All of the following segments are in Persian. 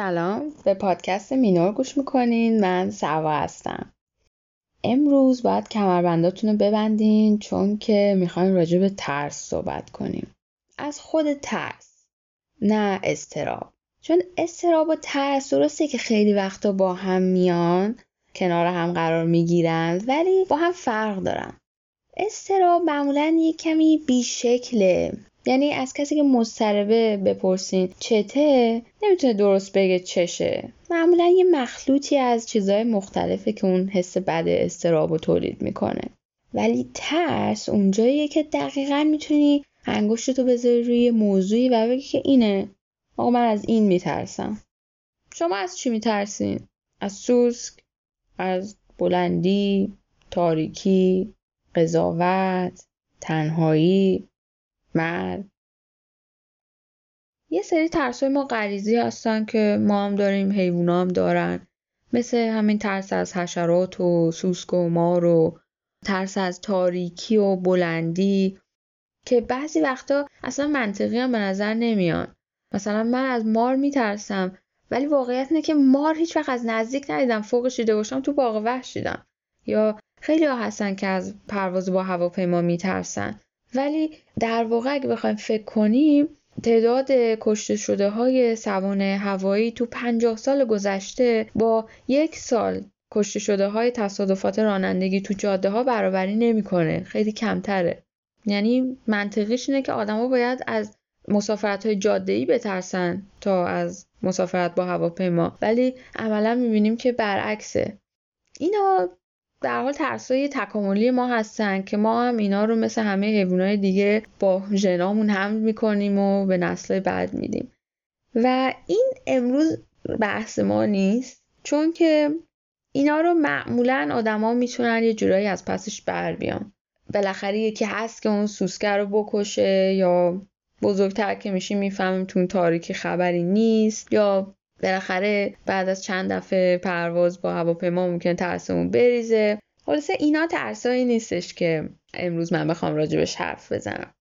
سلام، به پادکست مینور گوش میکنین. من سوا هستم. امروز باید کمربنداتون رو ببندین چون که میخوایم راجع به ترس صحبت کنیم. از خود ترس، نه اضطراب. چون اضطراب و ترس درسته که خیلی وقتا با هم میان، کنار هم قرار میگیرن، ولی با هم فرق دارن. اضطراب معمولاً یک کمی بیشکله. یعنی از کسی که مضطربه بپرسین چته، نمیتونه درست بگه چشه. معمولا یه مخلوطی از چیزهای مختلفه که اون حس بد اضطرابو تولید میکنه. ولی ترس اونجاییه که دقیقاً میتونی انگشتتو بذاری روی موضوعی و بگی که اینه، آقا من از این میترسم. شما از چی میترسین؟ از سوسک، از بلندی، تاریکی، قضاوت، تنهایی، مرد. یه سری ترس‌های ما غریزی هستن که ما هم داریم، حیونا هم دارن، مثل همین ترس از حشرات و سوسک و مار و ترس از تاریکی و بلندی که بعضی وقتا اصلا منطقی هم به نظر نمیان. مثلا من از مار میترسم، ولی واقعیت اینه که مار هیچ وقت از نزدیک ندیدم، فوقش دیده باشم تو باغ وحش دیدم. یا خیلی ها هستن که از پرواز با هواپیما میترسن، ولی در واقع اگه بخوایم فکر کنیم، تعداد کشته شده های سوار هوایی تو 50 سال گذشته با یک سال کشته شده های تصادفات رانندگی تو جاده ها برابری نمیکنه، خیلی کمتره. یعنی منطقیش اینه که آدما باید از مسافرت های جاده ای بترسن تا از مسافرت با هواپیما، ولی عملا میبینیم که برعکسه. اینا در حال ترس‌های تکاملی ما هستن که ما هم اینا رو مثل همه حیوانات دیگه با ژنامون حمل می‌کنیم و به نسل بعد میدیم. و این امروز بحث ما نیست، چون که اینا رو معمولاً آدما میتونن یه جورایی از پسش بر بیان. بالاخره یکی هست که اون سوسکه رو بکشه، یا بزرگتر که میشیم میفهمیم تو تاریکی خبری نیست، یا بالاخره بعد از چند دفعه پرواز با هواپیما ممکنه ترسمون بریزه. خلاصه اینا ترسایی نیستش که امروز من بخوام راجبش حرف بزنم.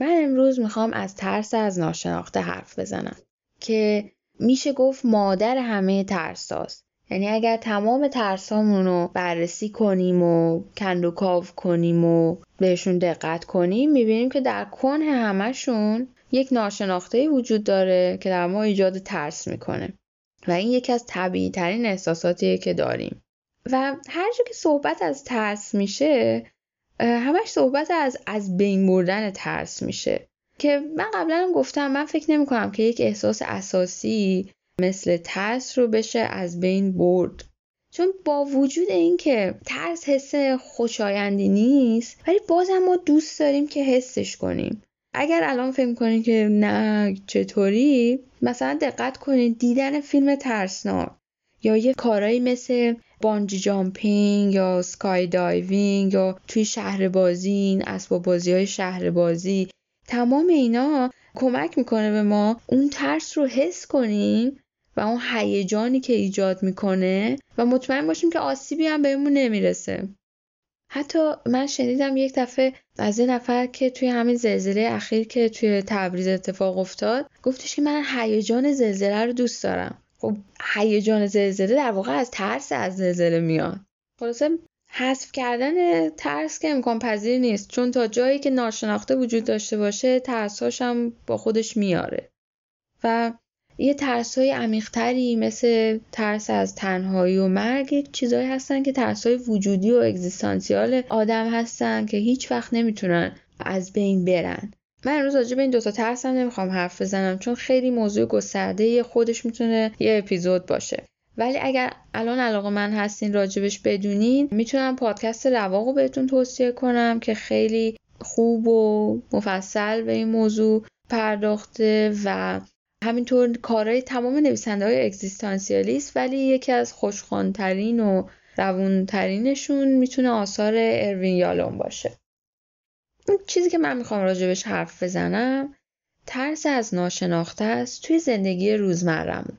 من امروز میخوام از ترس از ناشناخته حرف بزنم که میشه گفت مادر همه ترساست. یعنی اگر تمام ترسامون رو بررسی کنیم و کند و کاو کنیم و بهشون دقت کنیم، میبینیم که در کنه همشون یک ناشناخته‌ای وجود داره که در ما ایجاد ترس میکنه و این یکی از طبیعی ترین احساساتیه که داریم. و هر جا که صحبت از ترس میشه، همش صحبت از بین بردن ترس میشه که من قبلا هم گفتم، من فکر نمی کنم که یک احساس اساسی مثل ترس رو بشه از بین برد. چون با وجود این که ترس حس خوشایندی نیست، ولی بازم ما دوست داریم که حسش کنیم. اگر الان فکر کنید که نه چطوری، مثلا دقت کنید دیدن فیلم ترسناک یا یه کارایی مثل بانجی جامپینگ یا سکای دایوینگ یا توی شهر بازی، این اسباب بازی های شهر بازی، تمام اینا کمک میکنه به ما اون ترس رو حس کنیم و اون هیجانی که ایجاد میکنه و مطمئن باشیم که آسیبی هم بهمون نمیرسه. حتی من شنیدم یک دفعه از یه نفر که توی همین زلزله اخیر که توی تبریز اتفاق افتاد، گفتش که من هیجان زلزله رو دوست دارم. خب هیجان زلزله در واقع از ترس از زلزله میاد. خلاصه حذف کردن ترس که امکان پذیر نیست، چون تا جایی که ناشناخته وجود داشته باشه، ترساش هم با خودش میاره. و یه ترس‌های عمیق‌تری مثل ترس از تنهایی و مرگ چیزایی هستن که ترس‌های وجودی و اگزیستانسیال آدم هستن که هیچ وقت نمیتونن از بین برن. من امروز راجع به این دوتا ترس هم نمیخوام حرف بزنم، چون خیلی موضوع گسترده، خودش میتونه یه اپیزود باشه. ولی اگر الان علاقه‌مند هستین راجبش بدونین، میتونم پادکست رواقو بهتون توصیه کنم که خیلی خوب و مفصل به این موضوع پرداخته و همینطور کارهای تمام نویسنده‌های اگزیستانسیالیست، ولی یکی از خوشخوان‌ترین و روون‌ترینشون میتونه آثار اروین یالوم باشه. اون چیزی که من میخوام راجبش حرف بزنم، ترس از ناشناخته است توی زندگی روزمره‌مون.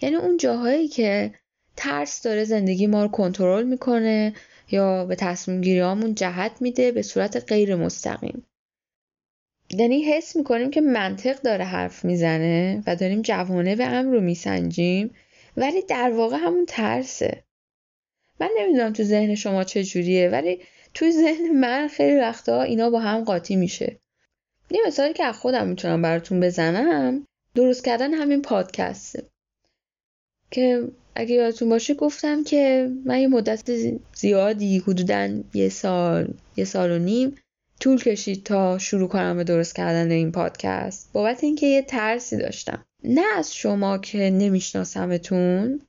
یعنی اون جاهایی که ترس داره زندگی ما رو کنترل میکنه یا به تصمیم‌گیری‌هامون جهت میده به صورت غیر مستقیم. یعنی حس میکنیم که منطق داره حرف میزنه و داریم جوانه به امر رو میسنجیم، ولی در واقع همون ترسه. من نمیدونم تو ذهن شما چجوریه، ولی تو ذهن من خیلی وقتا اینا با هم قاطی میشه. یه مثالی که از خودم میتونم براتون بزنم، درست کردن همین پادکسته که اگه یادتون باشه گفتم که من یه مدت زیادی، حدوداً یه سال و نیم طول کشید تا شروع کنم به درست کردن این پادکست، بابت اینکه یه ترسی داشتم، نه از شما که نمیشناسمتون،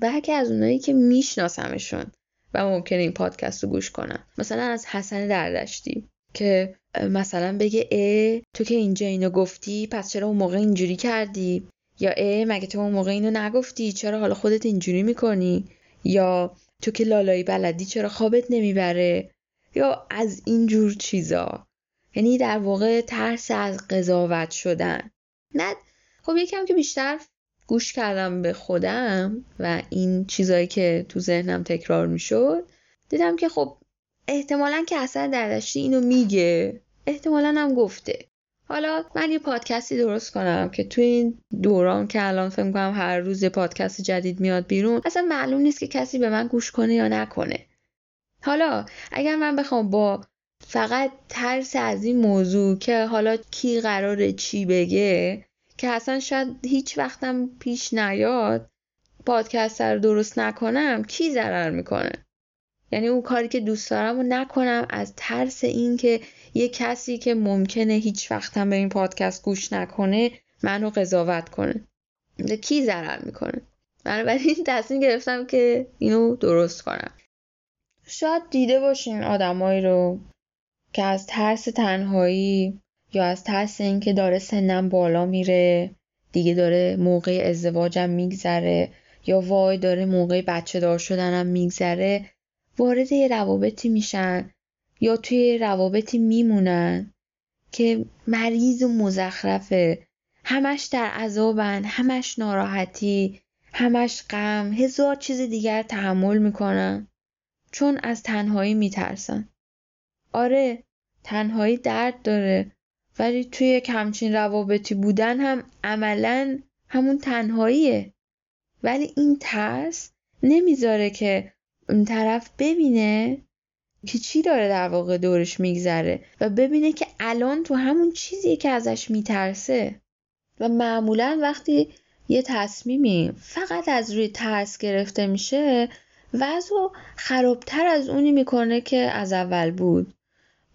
بلکه از اونایی که میشناسمشون و ممکنه این پادکست رو گوش کنن. مثلا از حسن دردشتی که مثلا بگه تو که اینجا اینو گفتی پس چرا اون موقع اینجوری کردی، یا مگه تو اون موقع اینو نگفتی چرا حالا خودت اینجوری میکنی، یا تو که لالایی بلدی چرا خوابت نمیبره، یا از اینجور چیزا. یعنی در واقع ترس از قضاوت شدن. نه خب یکم که بیشتر گوش کردم به خودم و این چیزایی که تو ذهنم تکرار میشد، دیدم که خب احتمالاً که اصلا دردشتی اینو میگه، احتمالاً هم گفته. حالا من یه پادکستی درست کنم که تو این دوران که الان فکر می‌کنم هر روز یه پادکست جدید میاد بیرون، اصلا معلوم نیست که کسی به من گوش کنه یا نکنه. حالا اگر من بخوام با فقط ترس از این موضوع که حالا کی قراره چی بگه، که اصلا شاید هیچ وقتم پیش نیاد، پادکست رو درست نکنم، کی ضرر میکنه؟ یعنی اون کاری که دوست دارم رو نکنم از ترس این که یه کسی که ممکنه هیچ وقتم به این پادکست گوش نکنه منو قضاوت کنه، کی ضرر میکنه؟ من برای این تصمیم گرفتم که اینو درست کنم. شاید دیده باشین آدمایی رو که از ترس تنهایی یا از ترس این که داره سنم بالا میره دیگه، داره موقع ازدواجم میگذره، یا وای داره موقع بچه دار شدنم میگذره، وارد یه روابطی میشن یا توی روابطی میمونن که مریض و مزخرفه، همش در عذابن، همش ناراحتی، همش غم، هزار چیز دیگر تحمل میکنن چون از تنهایی میترسن. آره تنهایی درد داره، ولی توی یک همچین روابطی بودن هم عملاً همون تنهاییه. ولی این ترس نمیذاره که اون طرف ببینه که چی داره در واقع دورش میگذره و ببینه که الان تو همون چیزیه که ازش میترسه. و معمولاً وقتی یه تصمیمی فقط از روی ترس گرفته میشه، وضع خرابتر از اونی میکنه که از اول بود.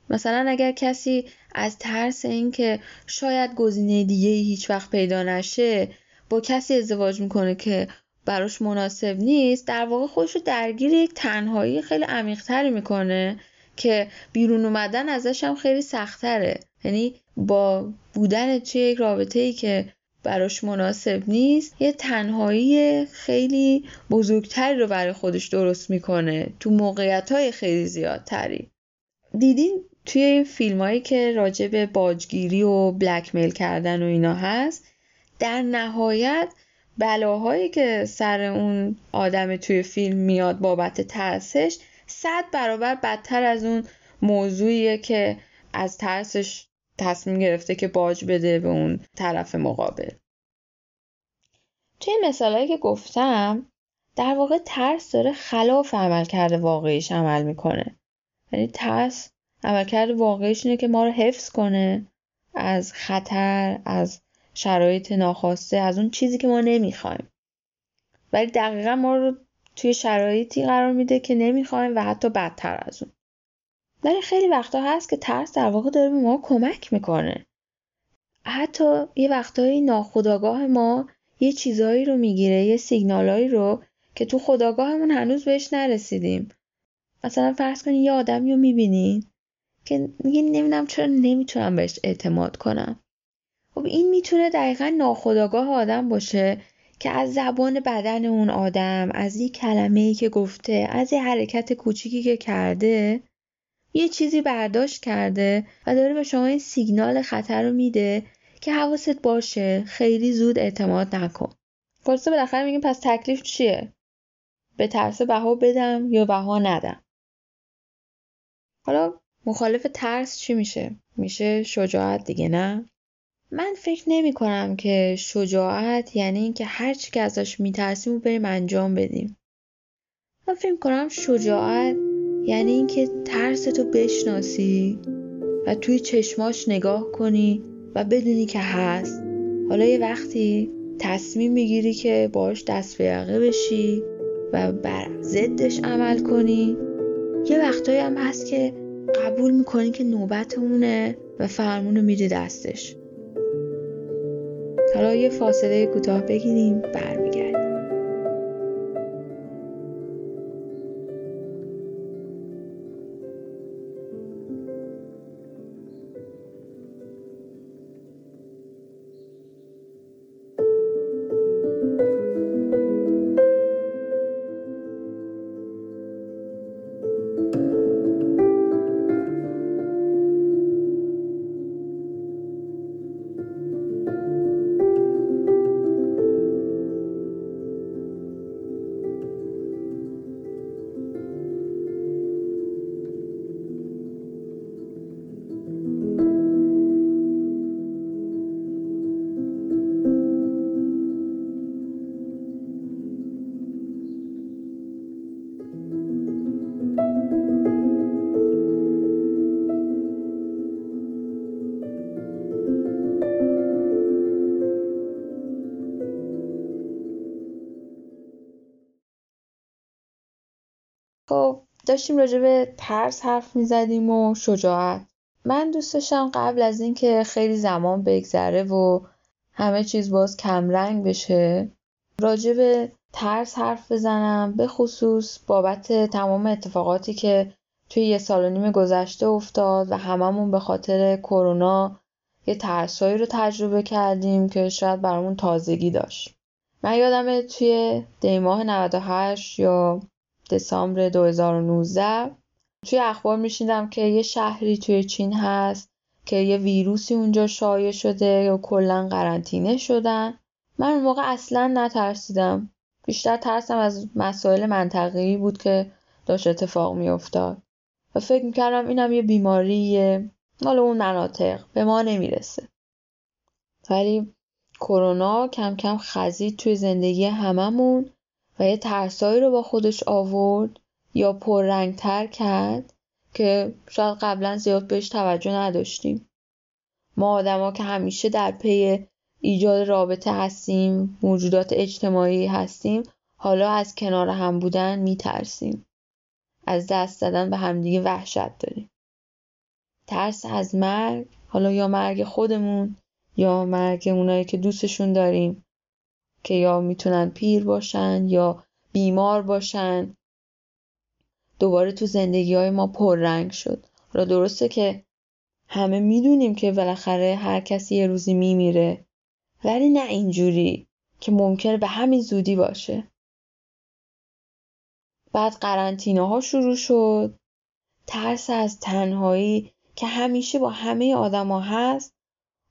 مثلا اگر کسی از ترس این که شاید گزینه دیگه هیچ وقت پیدا نشه با کسی ازدواج میکنه که براش مناسب نیست، در واقع خودش رو درگیر یک تنهایی خیلی عمیق‌تری میکنه که بیرون اومدن ازش هم خیلی سخت‌تره. یعنی با بودن توی یک رابطه‌ای که براش مناسب نیست، یه تنهایی خیلی بزرگتری رو برای خودش درست میکنه تو موقعیت‌های خیلی زیادتری. دیدین توی این فیلمایی که راجع به باجگیری و بلکمیل کردن و اینا هست، در نهایت بلاهایی که سر اون آدم توی فیلم میاد بابت ترسش 100 برابر بدتر از اون موضوعیه که از ترسش تصمیم گرفته که باج بده به اون طرف مقابل. توی مثالایی که گفتم در واقع ترس داره خلاف عملکرد واقعیش عمل میکنه. یعنی ترس عملکرد واقعیش اینه که ما رو حفظ کنه از خطر، از شرایط ناخواسته، از اون چیزی که ما نمیخوایم، ولی دقیقا ما رو توی شرایطی قرار میده که نمیخوایم و حتی بدتر از اون. ولی خیلی وقتا هست که ترس در واقع داره به ما کمک میکنه. حتی یه وقتایی ناخودآگاه ما یه چیزایی رو میگیره، یه سیگنالایی رو که تو خودآگاهمون هنوز بهش نرسیدیم. مثلا فرض کنید یه آدمی رو میبینید که میگه نمیدونم چرا نمیتونم بهش اعتماد کنم. خب این میتونه دقیقاً ناخودآگاه آدم باشه که از زبان بدن اون آدم، از یه کلمه‌ای که گفته، از یه حرکت کوچیکی که کرده، یه چیزی برداشت کرده و داره به شما این سیگنال خطر رو میده که حواست باشه، خیلی زود اعتماد نکن. خلاصه بالاخره میگیم پس تکلیف چیه؟ به ترس بها بدم یا بها ندم؟ حالا مخالف ترس چی میشه؟ میشه شجاعت دیگه، نه؟ من فکر نمی کنم که شجاعت یعنی این که هر چی که ازش میترسیم رو بریم انجام بدیم. من فکر کنم شجاعت یعنی این که ترس تو بشناسی و توی چشماش نگاه کنی و بدونی که هست. حالا یه وقتی تصمیم میگیری که باش دست به یقه بشی و بر ضدش عمل کنی. یه وقتایی هم هست که قبول میکنی که نوبتمونه و فرمونو میدی دستش. حالا یه فاصله کوتاه بگیریم، برمیگردیم. خب داشتیم راجع به ترس حرف میزدیم و شجاعت. من دوست داشتم قبل از این که خیلی زمان بگذره و همه چیز باز کمرنگ بشه راجع به ترس حرف بزنم، به خصوص بابت تمام اتفاقاتی که توی 1.5 سال گذشته افتاد و هممون به خاطر کرونا یه ترسایی رو تجربه کردیم که شاید برامون تازگی داشت. من یادمه توی دیماه 98 یا دسامبر 2019 توی اخبار میشیدم که یه شهری توی چین هست که یه ویروسی اونجا شایع شده و کلاً قرنطینه شدن. من اون موقع اصلاً نترسیدم. بیشتر ترسم از مسائل منطقه‌ای بود که داشت اتفاق میافتاد و فکر میکردم اینم یه بیماریه، مال اون مناطق، به ما نمیرسه. ولی کرونا کم کم خزید توی زندگی هممون و یه ترسایی رو با خودش آورد یا پررنگ‌تر کرد که شاید قبلا زیاد بهش توجه نداشتیم. ما آدما که همیشه در پی ایجاد رابطه هستیم، موجودات اجتماعی هستیم، حالا از کنار هم بودن میترسیم. از دست دادن به همدیگه وحشت داریم. ترس از مرگ، حالا یا مرگ خودمون یا مرگ اونایی که دوستشون داریم، که یا میتونن پیر باشن یا بیمار باشن، دوباره تو زندگی های ما پررنگ شد. را درسته که همه میدونیم که بالاخره هر کسی یه روزی میمیره، ولی نه اینجوری که ممکنه به همین زودی باشه. بعد قرنطینه ها شروع شد، ترس از تنهایی که همیشه با همه آدم ها هست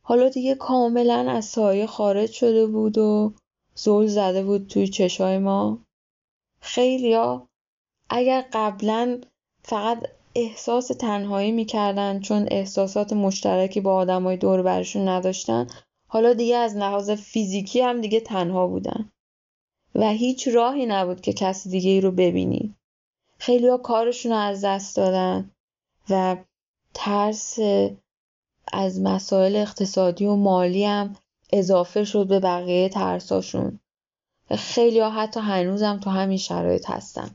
حالا دیگه کاملا از سایه خارج شده بود و زل زده بود توی چشای ما. خیلیا اگر قبلا فقط احساس تنهایی میکردن چون احساسات مشترکی با آدمای دور برشون نداشتن، حالا دیگه از لحاظ فیزیکی هم دیگه تنها بودن و هیچ راهی نبود که کسی دیگه ای رو ببینی. خیلیا کارشون رو از دست دادن و ترس از مسائل اقتصادی و مالی هم اضافه شد به بقیه ترساشون. خیلی ها حتی هنوزم تو همین شرایط هستن.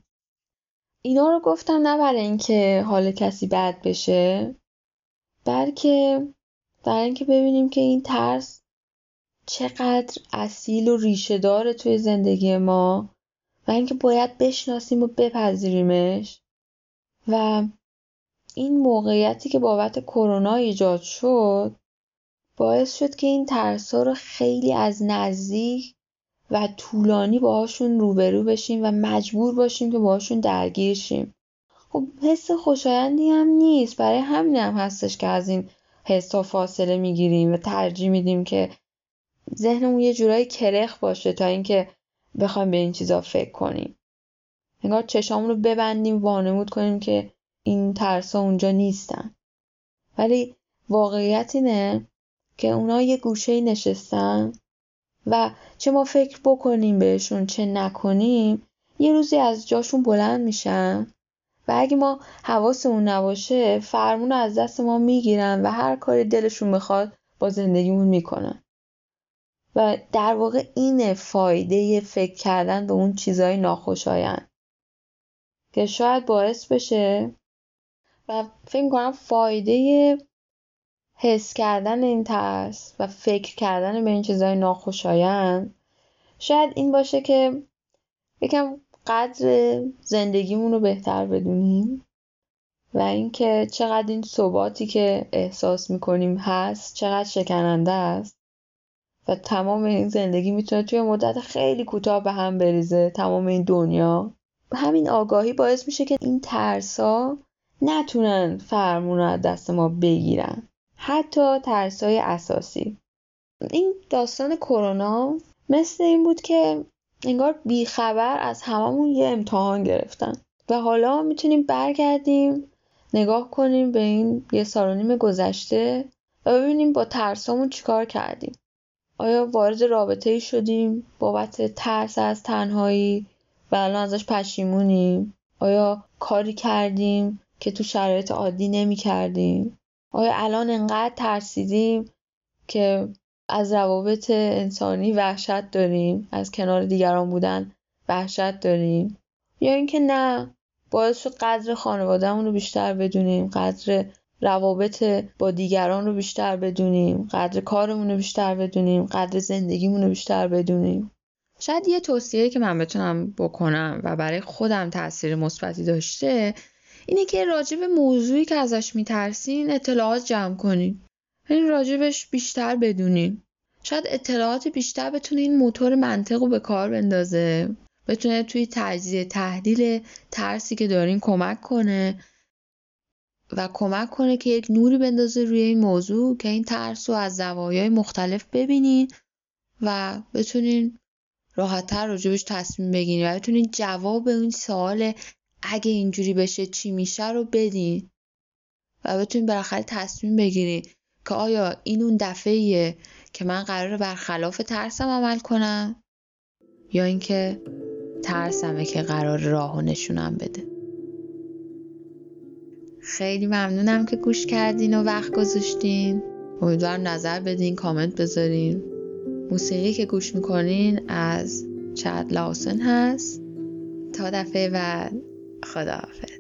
اینا رو گفتم نه برای اینکه حال کسی بد بشه، بلکه برای اینکه ببینیم که این ترس چقدر اصیل و ریشه داره توی زندگی ما و اینکه باید بشناسیم و بپذیریمش. و این موقعیتی که بابت کرونا ایجاد شد باعث شد که این ترس‌ها رو خیلی از نزدیک و طولانی باهاشون روبرو بشیم و مجبور باشیم که باهاشون درگیر شیم. خب حس خوشایندی هم نیست، برای همین هم هستش که از این حس‌ها فاصله میگیریم و ترجیح میدیم که ذهنمون یه جورایی کرخ باشه تا اینکه بخوایم به این چیزا فکر کنیم. انگار چشامون رو ببندیم و وانمود کنیم که این ترسا اونجا نیستن. ولی واقعیت اینه که اونا یه گوشه نشستن و چه ما فکر بکنیم بهشون چه نکنیم یه روزی از جاشون بلند میشن و اگه ما حواسمون نباشه فرمون از دست ما میگیرن و هر کاری دلشون بخواد با زندگیمون میکنن. و در واقع اینه فایده فکر کردن به اون چیزهای ناخوشایند که شاید باعث بشه. و فکر میکنم فایده حس کردن این ترس و فکر کردن به این چیزهای ناخوشایند شاید این باشه که یکم قدر زندگیمون رو بهتر بدونیم و اینکه چقدر این ثباتی که احساس میکنیم هست چقدر شکننده است و تمام این زندگی میتونه توی مدت خیلی کوتاه به هم بریزه، تمام این دنیا. همین آگاهی باعث میشه که این ترسا نتونن فرمون رو از دست ما بگیرن، حتی ترسای اساسی. این داستان کرونا مثل این بود که انگار بیخبر از هممون یه امتحان گرفتن و حالا میتونیم برگردیم نگاه کنیم به این یه سال و نیم گذشته و ببینیم با ترسامون چیکار کردیم. آیا وارد رابطه‌ای شدیم بابت ترس از تنهایی و الان ازش پشیمونیم؟ آیا کاری کردیم که تو شرایط عادی نمی کردیم؟ آیا الان انقدر ترسیدیم که از روابط انسانی وحشت داریم، از کنار دیگران بودن وحشت داریم؟ یا اینکه نه، باعث شد قدر خانواده‌مون رو بیشتر بدونیم، قدر روابط با دیگران رو بیشتر بدونیم، قدر کارمون رو بیشتر بدونیم، قدر زندگیمون رو بیشتر بدونیم. شاید یه توصیه که من بتونم بکنم و برای خودم تأثیر مثبتی داشته اینه که راجب موضوعی که ازش میترسین اطلاعات جمع کنین، این راجبش بیشتر بدونین. شاید اطلاعات بیشتر بتونه این موتور منطق رو به کار بندازه، بتونه توی تجزیه تحلیل ترسی که دارین کمک کنه و کمک کنه که یک نوری بندازه روی این موضوع که این ترس رو از زوایای مختلف ببینین و بتونین راحت‌تر راجبش تصمیم بگیرین و بتونین جواب اون سوال اگه اینجوری بشه چی میشه رو بدین و بتونین بالاخره تصمیم بگیرین که آیا این اون دفعه‌ایه که من قراره برخلاف ترسم عمل کنم یا اینکه ترسمه که قرار راهو نشونم بده. خیلی ممنونم که گوش کردین و وقت گذاشتین. امیدوارم نظر بدین، کامنت بذارین. موسیقی که گوش میکنین از چد لاوسن هست. تا دفعه بعد، خداحافظ.